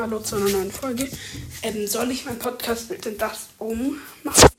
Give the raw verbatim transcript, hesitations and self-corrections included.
Hallo zu einer neuen Folge. Ähm, soll ich meinen Podcast mit dem Dust ummachen?